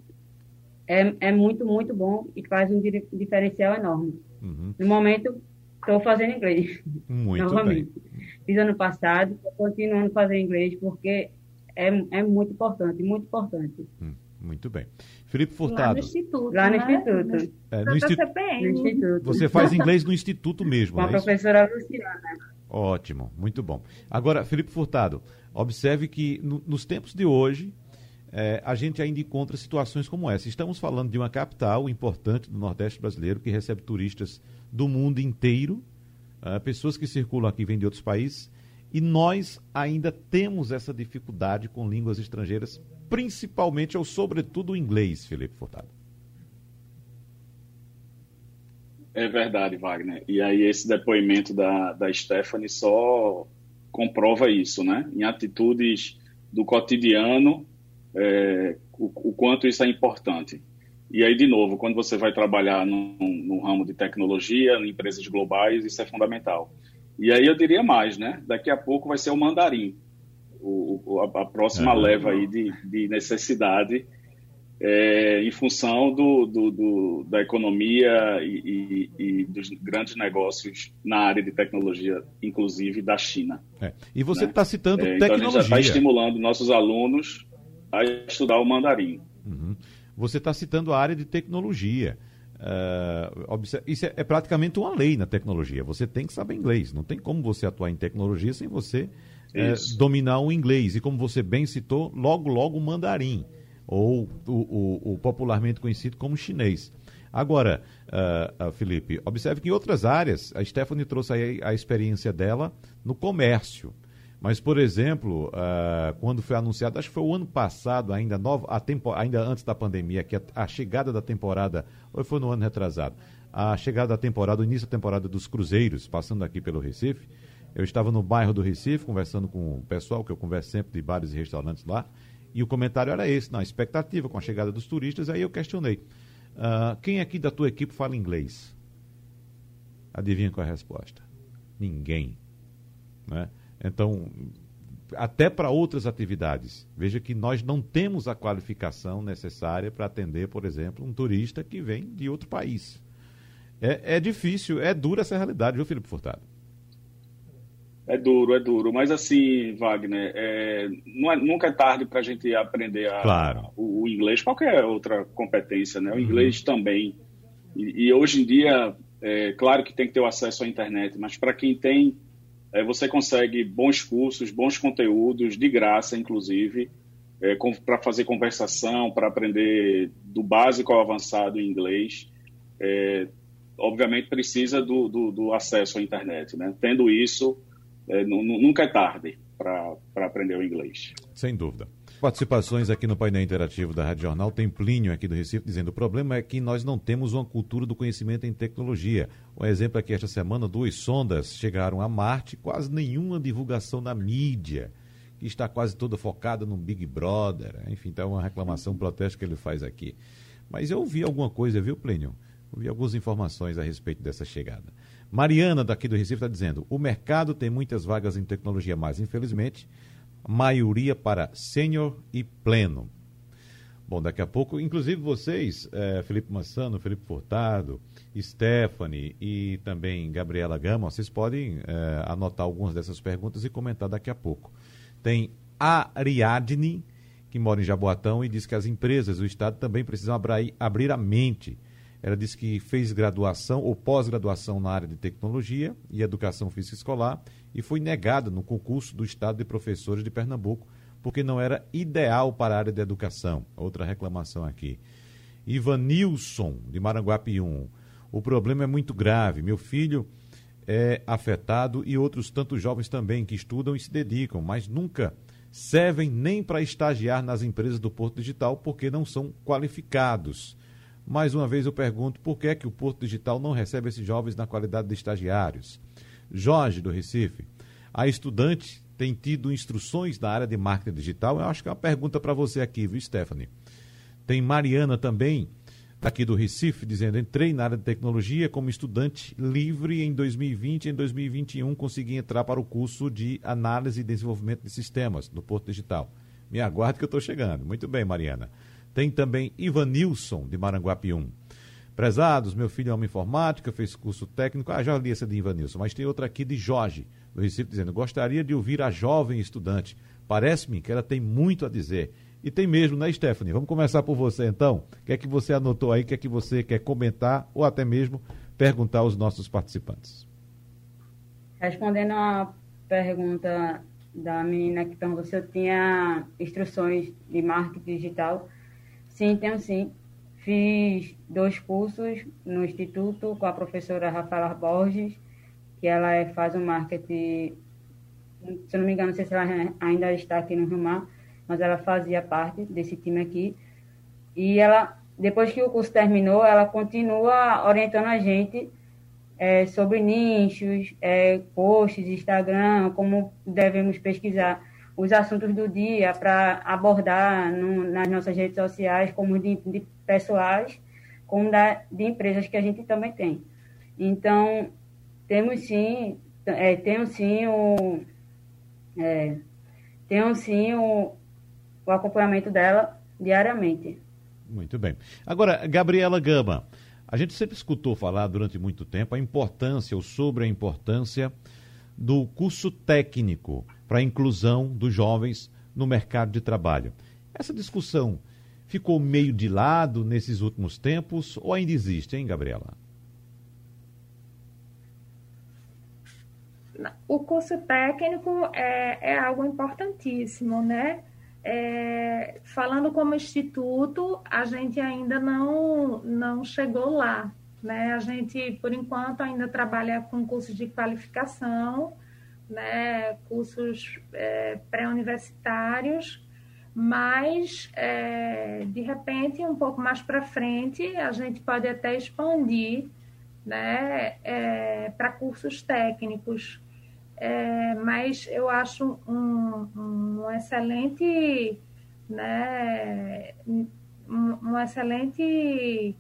é muito, muito bom e faz um diferencial enorme. Uhum. No momento, estou fazendo inglês. Muito novamente. Bem. Fiz ano passado, estou continuando a fazer inglês porque é muito importante, muito importante. Muito bem. Felipe Furtado. Lá no Instituto. Lá no Instituto. É, no Instituto. Você faz inglês no Instituto mesmo, com a professora Luciana. Ótimo, muito bom. Agora, Felipe Furtado, observe que nos tempos de hoje, a gente ainda encontra situações como essa. Estamos falando de uma capital importante do Nordeste brasileiro que recebe turistas do mundo inteiro, pessoas que circulam aqui, vêm de outros países, e nós ainda temos essa dificuldade com línguas estrangeiras, principalmente ou sobretudo o inglês, Felipe Furtado. É verdade, Wagner. E aí esse depoimento da Stephanie só comprova isso, né? Em atitudes do cotidiano, o quanto isso é importante. E aí, de novo, quando você vai trabalhar no ramo de tecnologia, em empresas globais, isso é fundamental. E aí eu diria mais, né? Daqui a pouco vai ser o mandarim, a próxima leva aí de necessidade, em função da economia e dos grandes negócios na área de tecnologia, inclusive da China. E você está citando tecnologia. Então a gente já está estimulando nossos alunos a estudar o mandarim. Uhum. Você está citando a área de tecnologia. Isso é praticamente uma lei na tecnologia. Você tem que saber inglês. Não tem como você atuar em tecnologia sem você dominar o inglês. E como você bem citou, logo, logo o mandarim, ou o popularmente conhecido como chinês. Agora, Felipe, observe que em outras áreas, a Stephanie trouxe aí a experiência dela no comércio. Mas, por exemplo, quando foi anunciado, acho que foi o ano passado, ainda antes da pandemia, que a chegada da temporada, ou foi no ano retrasado, a chegada da temporada, o início da temporada dos cruzeiros, passando aqui pelo Recife. Eu estava no bairro do Recife, conversando com o pessoal, que eu converso sempre de bares e restaurantes lá, e o comentário era esse, na expectativa com a chegada dos turistas, aí eu questionei, quem aqui da tua equipe fala inglês? Adivinha qual é a resposta? Ninguém, né? Então, até para outras atividades. Veja que nós não temos a qualificação necessária para atender, por exemplo, um turista que vem de outro país. É difícil, é dura essa realidade, viu, Felipe Furtado? É duro. Mas assim, Wagner, nunca é tarde para a gente aprender o inglês, qualquer outra competência, né? O inglês também. E hoje em dia, claro que tem que ter o acesso à internet, mas para quem tem, você consegue bons cursos, bons conteúdos, de graça, inclusive, para fazer conversação, para aprender do básico ao avançado em inglês. Obviamente, precisa do acesso à internet, né? Tendo isso, nunca é tarde para aprender o inglês. Sem dúvida. Participações aqui no painel interativo da Rádio Jornal. Tem Plínio aqui do Recife dizendo: o problema é que nós não temos uma cultura do conhecimento em tecnologia. Um exemplo é que esta semana 2 sondas chegaram a Marte, quase nenhuma divulgação na mídia, que está quase toda focada no Big Brother. Enfim, tá uma reclamação, um protesto que ele faz aqui. Mas eu ouvi alguma coisa, viu, Plínio? Ouvi algumas informações a respeito dessa chegada. Mariana, daqui do Recife, está dizendo: o mercado tem muitas vagas em tecnologia, mas infelizmente maioria para sênior e pleno. Bom, daqui a pouco, inclusive vocês, Felipe Mançano, Felipe Furtado, Stephanie e também Gabriela Gama, vocês podem anotar algumas dessas perguntas e comentar daqui a pouco. Tem a Ariadne, que mora em Jaboatão, e diz que as empresas, o Estado também precisam abrir a mente. Ela disse que fez graduação ou pós-graduação na área de tecnologia e educação física escolar e foi negada no concurso do Estado de Professores de Pernambuco porque não era ideal para a área de educação. Outra reclamação aqui. Ivanilson, de Maranguape 1. O problema é muito grave. Meu filho é afetado e outros tantos jovens também que estudam e se dedicam, mas nunca servem nem para estagiar nas empresas do Porto Digital porque não são qualificados. Mais uma vez eu pergunto, por que é que o Porto Digital não recebe esses jovens na qualidade de estagiários? Jorge, do Recife: a estudante tem tido instruções na área de marketing digital. Eu acho que é uma pergunta para você aqui, viu, Stephanie? Tem Mariana também, aqui do Recife, dizendo: entrei na área de tecnologia como estudante livre em 2020 e em 2021 consegui entrar para o curso de análise e desenvolvimento de sistemas do Porto Digital. Me aguarde que eu estou chegando. Muito bem, Mariana. Tem também Ivanilson, de Maranguape 1. Prezados, meu filho é uma informática, fez curso técnico. Já li essa de Ivanilson, mas tem outra aqui de Jorge, do Recife, dizendo: gostaria de ouvir a jovem estudante. Parece-me que ela tem muito a dizer. E tem mesmo, né, Stephanie? Vamos começar por você, então. O que é que você anotou aí? O que é que você quer comentar ou até mesmo perguntar aos nossos participantes? Respondendo a pergunta da menina que perguntou se eu tinha instruções de marketing digital, sim, tenho sim. Fiz 2 cursos no Instituto com a professora Rafaela Borges, que ela faz um marketing, se eu não me engano, não sei se ela ainda está aqui no Rio Mar, mas ela fazia parte desse time aqui. E ela, depois que o curso terminou, ela continua orientando a gente sobre nichos, posts, Instagram, como devemos pesquisar os assuntos do dia para abordar nas nossas redes sociais, como de pessoais, como de empresas que a gente também tem. Então, tenho sim o acompanhamento dela diariamente. Muito bem. Agora, Gabriela Gama, a gente sempre escutou falar durante muito tempo a importância ou sobre a importância do curso técnico para a inclusão dos jovens no mercado de trabalho. Essa discussão ficou meio de lado nesses últimos tempos ou ainda existe, hein, Gabriela? O curso técnico é algo importantíssimo, né? Falando como instituto, a gente ainda não chegou lá, né? A gente, por enquanto, ainda trabalha com cursos de qualificação, né? Cursos pré-universitários, mas, de repente, um pouco mais para frente, a gente pode até expandir, né? Para cursos técnicos. Mas eu acho um excelente, né, uma excelente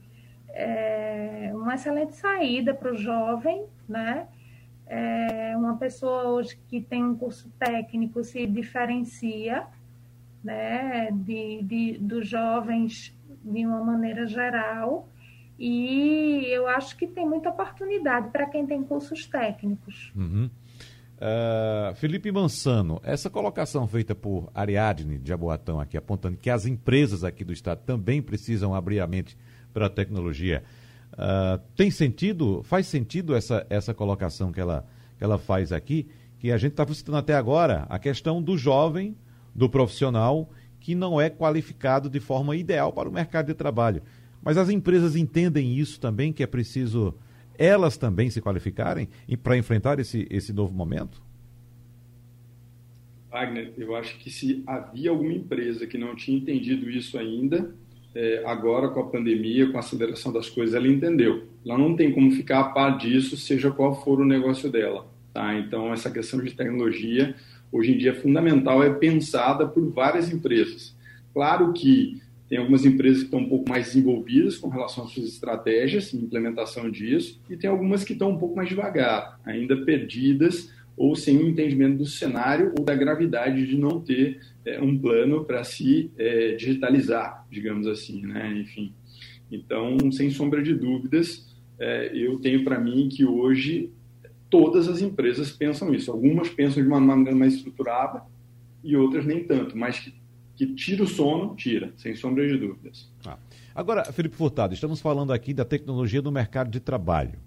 saída para o jovem, né? Uma pessoa hoje que tem um curso técnico se diferencia, né, dos jovens de uma maneira geral. E eu acho que tem muita oportunidade para quem tem cursos técnicos. Uhum. Felipe Mançano, essa colocação feita por Ariadne de Jaboatão aqui, apontando que as empresas aqui do estado também precisam abrir a mente para a tecnologia, tem sentido? Faz sentido essa colocação que ela faz aqui, que a gente estava citando até agora, a questão do jovem, do profissional que não é qualificado de forma ideal para o mercado de trabalho, mas as empresas entendem isso também, que é preciso elas também se qualificarem para enfrentar esse novo momento? Wagner, eu acho que se havia alguma empresa que não tinha entendido isso ainda, agora com a pandemia, com a aceleração das coisas, ela entendeu. Ela não tem como ficar a par disso, seja qual for o negócio dela. Tá? Então, essa questão de tecnologia, hoje em dia, é fundamental, é pensada por várias empresas. Claro que tem algumas empresas que estão um pouco mais desenvolvidas com relação às suas estratégias, implementação disso, e tem algumas que estão um pouco mais devagar, ainda perdidas ou sem o entendimento do cenário ou da gravidade de não ter um plano para se digitalizar, digamos assim, né? Enfim, então, sem sombra de dúvidas, eu tenho para mim que hoje todas as empresas pensam isso. Algumas pensam de uma maneira mais estruturada e outras nem tanto, mas que tira o sono, tira, sem sombra de dúvidas. Agora, Felipe Furtado, estamos falando aqui da tecnologia do mercado de trabalho.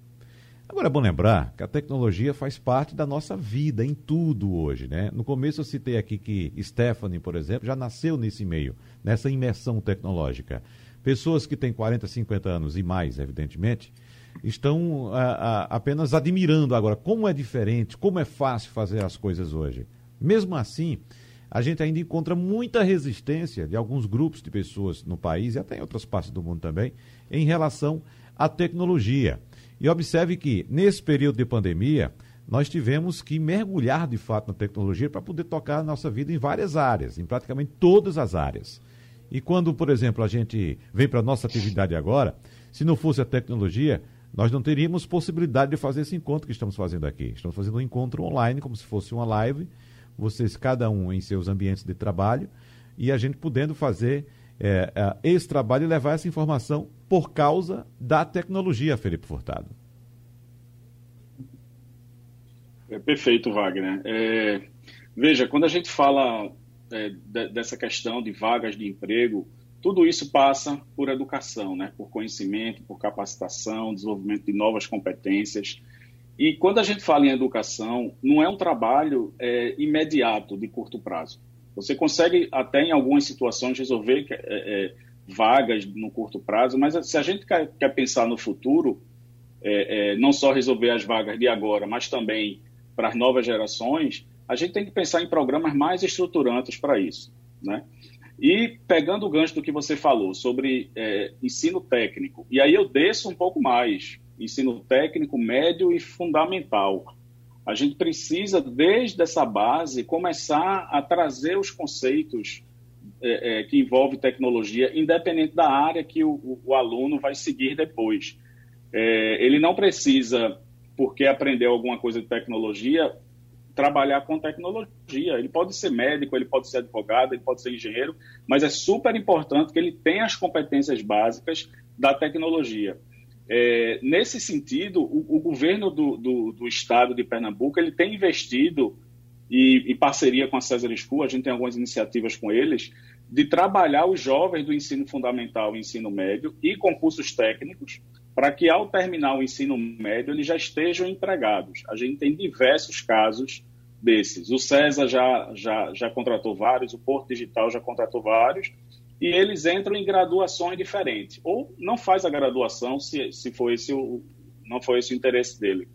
Agora é bom lembrar que a tecnologia faz parte da nossa vida em tudo hoje, né? No começo eu citei aqui que Stephanie, por exemplo, já nasceu nesse meio, nessa imersão tecnológica. Pessoas que têm 40, 50 anos e mais, evidentemente, estão apenas admirando agora como é diferente, como é fácil fazer as coisas hoje. Mesmo assim, a gente ainda encontra muita resistência de alguns grupos de pessoas no país e até em outras partes do mundo também, em relação à tecnologia. E observe que, nesse período de pandemia, nós tivemos que mergulhar de fato na tecnologia para poder tocar a nossa vida em várias áreas, em praticamente todas as áreas. E quando, por exemplo, a gente vem para a nossa atividade agora, se não fosse a tecnologia, nós não teríamos possibilidade de fazer esse encontro que estamos fazendo aqui. Estamos fazendo um encontro online, como se fosse uma live, vocês cada um em seus ambientes de trabalho, e a gente podendo fazer esse trabalho e levar essa informação por causa da tecnologia, Felipe Furtado. Perfeito, Wagner. Veja, quando a gente fala dessa questão de vagas de emprego, tudo isso passa por educação, né? Por conhecimento, por capacitação, desenvolvimento de novas competências. E quando a gente fala em educação, não é um trabalho imediato, de curto prazo. Você consegue até em algumas situações resolver vagas no curto prazo, mas se a gente quer pensar no futuro, não só resolver as vagas de agora, mas também para as novas gerações, a gente tem que pensar em programas mais estruturantes para isso, né? E pegando o gancho do que você falou sobre ensino técnico, e aí eu desço um pouco mais, ensino técnico, médio e fundamental. A gente precisa, desde essa base, começar a trazer os conceitos que envolvem tecnologia, independente da área que o aluno vai seguir depois. Ele não precisa, porque aprendeu alguma coisa de tecnologia, trabalhar com tecnologia. Ele pode ser médico, ele pode ser advogado, ele pode ser engenheiro, mas é super importante que ele tenha as competências básicas da tecnologia. Nesse sentido, o governo do estado de Pernambuco, ele tem investido, em parceria com a Cesar School, a gente tem algumas iniciativas com eles, de trabalhar os jovens do ensino fundamental e ensino médio e concursos técnicos, para que, ao terminar o ensino médio, eles já estejam empregados. A gente tem diversos casos desses. O Cesar já contratou vários, o Porto Digital já contratou vários, e eles entram em graduações diferentes. Ou não faz a graduação, se for esse não for esse o interesse dele.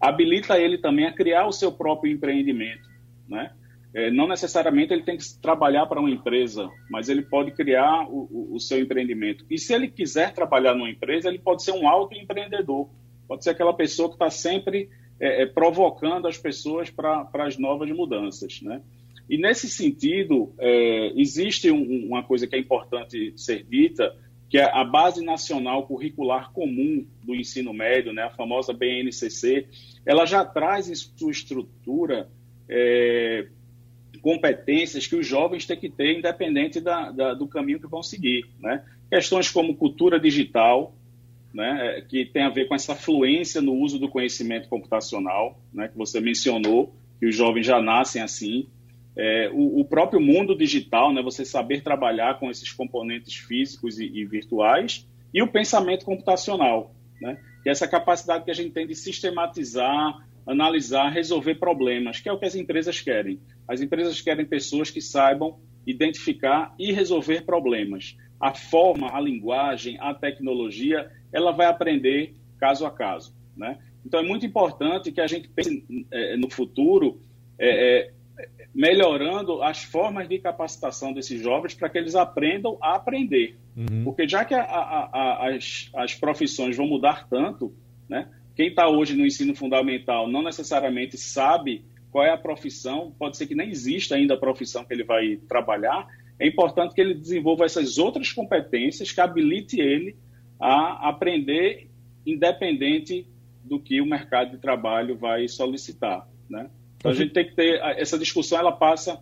Habilita ele também a criar o seu próprio empreendimento, né? Não necessariamente ele tem que trabalhar para uma empresa, mas ele pode criar o seu empreendimento. E se ele quiser trabalhar numa empresa, ele pode ser um autoempreendedor. Pode ser aquela pessoa que está sempre provocando as pessoas para as novas mudanças, né? E, nesse sentido, existe uma coisa que é importante ser dita, que é a Base Nacional Curricular Comum do Ensino Médio, né? A famosa BNCC, ela já traz em sua estrutura competências que os jovens têm que ter, independente do caminho que vão seguir, né? Questões como cultura digital, né? Que tem a ver com essa fluência no uso do conhecimento computacional, né? Que você mencionou, que os jovens já nascem assim. O próprio mundo digital, né? Você saber trabalhar com esses componentes físicos e virtuais. E o pensamento computacional, né? Que é essa capacidade que a gente tem de sistematizar, analisar, resolver problemas, que é o que as empresas querem. As empresas querem pessoas que saibam identificar e resolver problemas. A forma, a linguagem, a tecnologia, ela vai aprender caso a caso, né? Então, é muito importante que a gente pense no futuro, melhorando as formas de capacitação desses jovens para que eles aprendam a aprender. Uhum. Porque já que as profissões vão mudar tanto, né? Quem está hoje no ensino fundamental não necessariamente sabe qual é a profissão, pode ser que nem exista ainda a profissão que ele vai trabalhar. É importante que ele desenvolva essas outras competências que habilite ele a aprender independente do que o mercado de trabalho vai solicitar, né? Então, a gente tem que ter... Essa discussão ela passa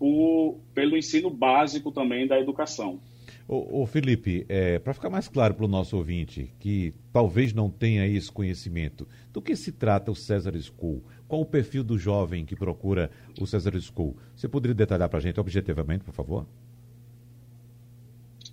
pelo ensino básico também da educação. Ô Felipe, para ficar mais claro para o nosso ouvinte, que talvez não tenha esse conhecimento, do que se trata o Cesar School? Qual o perfil do jovem que procura o Cesar School? Você poderia detalhar para a gente objetivamente, por favor?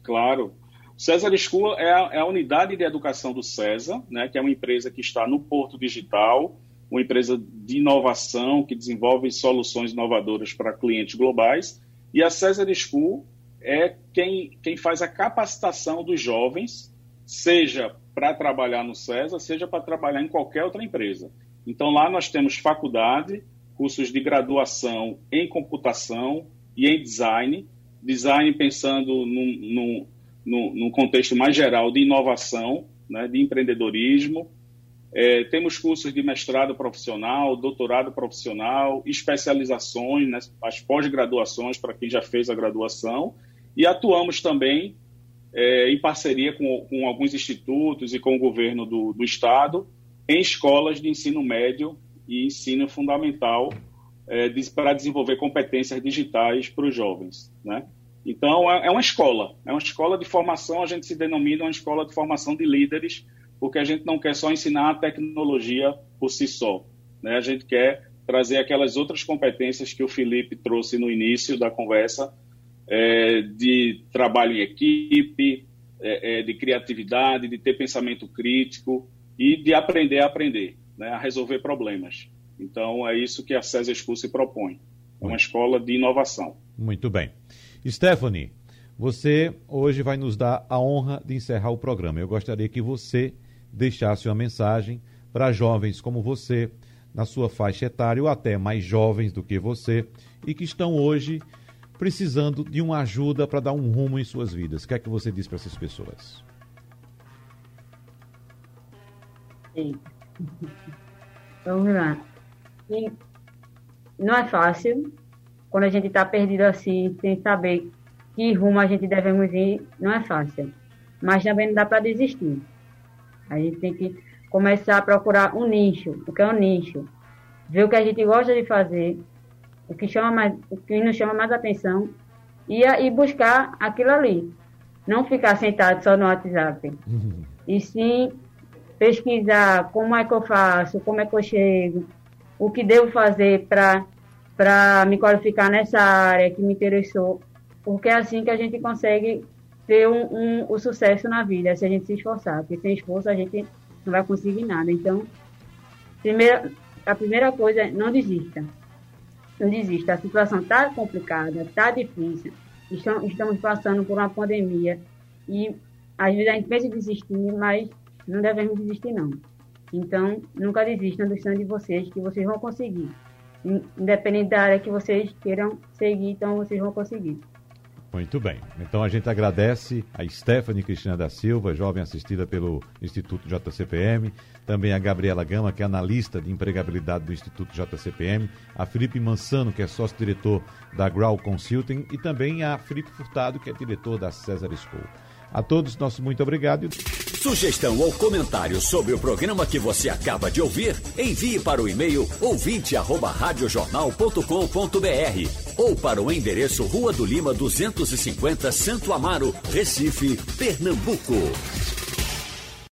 Claro. O Cesar School é a unidade de educação do Cesar, né, que é uma empresa que está no Porto Digital, uma empresa de inovação que desenvolve soluções inovadoras para clientes globais. E a Cesar School é quem faz a capacitação dos jovens, seja para trabalhar no Cesar, seja para trabalhar em qualquer outra empresa. Então, lá nós temos faculdade, cursos de graduação em computação e em design. Design pensando num contexto mais geral de inovação, né, de empreendedorismo. Temos cursos de mestrado profissional, doutorado profissional, especializações, né, as pós-graduações para quem já fez a graduação. E atuamos também em parceria com alguns institutos e com o governo do estado em escolas de ensino médio e ensino fundamental para desenvolver competências digitais para os jovens, né? Então, é uma escola de formação, a gente se denomina uma escola de formação de líderes, porque a gente não quer só ensinar a tecnologia por si só, né? A gente quer trazer aquelas outras competências que o Felipe trouxe no início da conversa, de trabalho em equipe, de criatividade, de ter pensamento crítico e de aprender a aprender, né, a resolver problemas. Então, é isso que a Cesar School se propõe, uma escola de inovação. Muito bem. Stephanie, você hoje vai nos dar a honra de encerrar o programa. Eu gostaria que você deixasse uma mensagem para jovens como você, na sua faixa etária ou até mais jovens do que você, e que estão hoje precisando de uma ajuda para dar um rumo em suas vidas. O que é que você diz para essas pessoas? Vamos lá. Não é fácil quando a gente está perdido assim, sem saber que rumo a gente devemos ir, não é fácil. Mas também não dá para desistir. A gente tem que começar a procurar um nicho, o que é um nicho. Ver o que a gente gosta de fazer, o que nos chama mais atenção e buscar aquilo ali. Não ficar sentado só no WhatsApp. E sim pesquisar como é que eu faço, como é que eu chego, o que devo fazer para me qualificar nessa área que me interessou, porque é assim que a gente consegue ter o sucesso na vida, se a gente se esforçar, porque sem esforço a gente não vai conseguir nada. Então, a primeira coisa é não desista. Não desista. A situação está complicada, está difícil. Estamos passando por uma pandemia e às vezes a gente pensa em desistir, mas não devemos desistir, não. Então, nunca desistam do sonho de vocês, que vocês vão conseguir. Independente da área que vocês queiram seguir, então vocês vão conseguir. Muito bem. Então a gente agradece a Stephanie Cristina da Silva, jovem assistida pelo Instituto JCPM, também a Gabriela Gama, que é analista de empregabilidade do Instituto JCPM, a Felipe Mançano, que é sócio-diretor da Grow Consulting, e também a Felipe Furtado, que é diretor da Cesar School. A todos, nosso muito obrigado. Sugestão ou comentário sobre o programa que você acaba de ouvir, envie para o e-mail ouvinte@radiojornal.com.br ou para o endereço Rua do Lima 250, Santo Amaro, Recife, Pernambuco.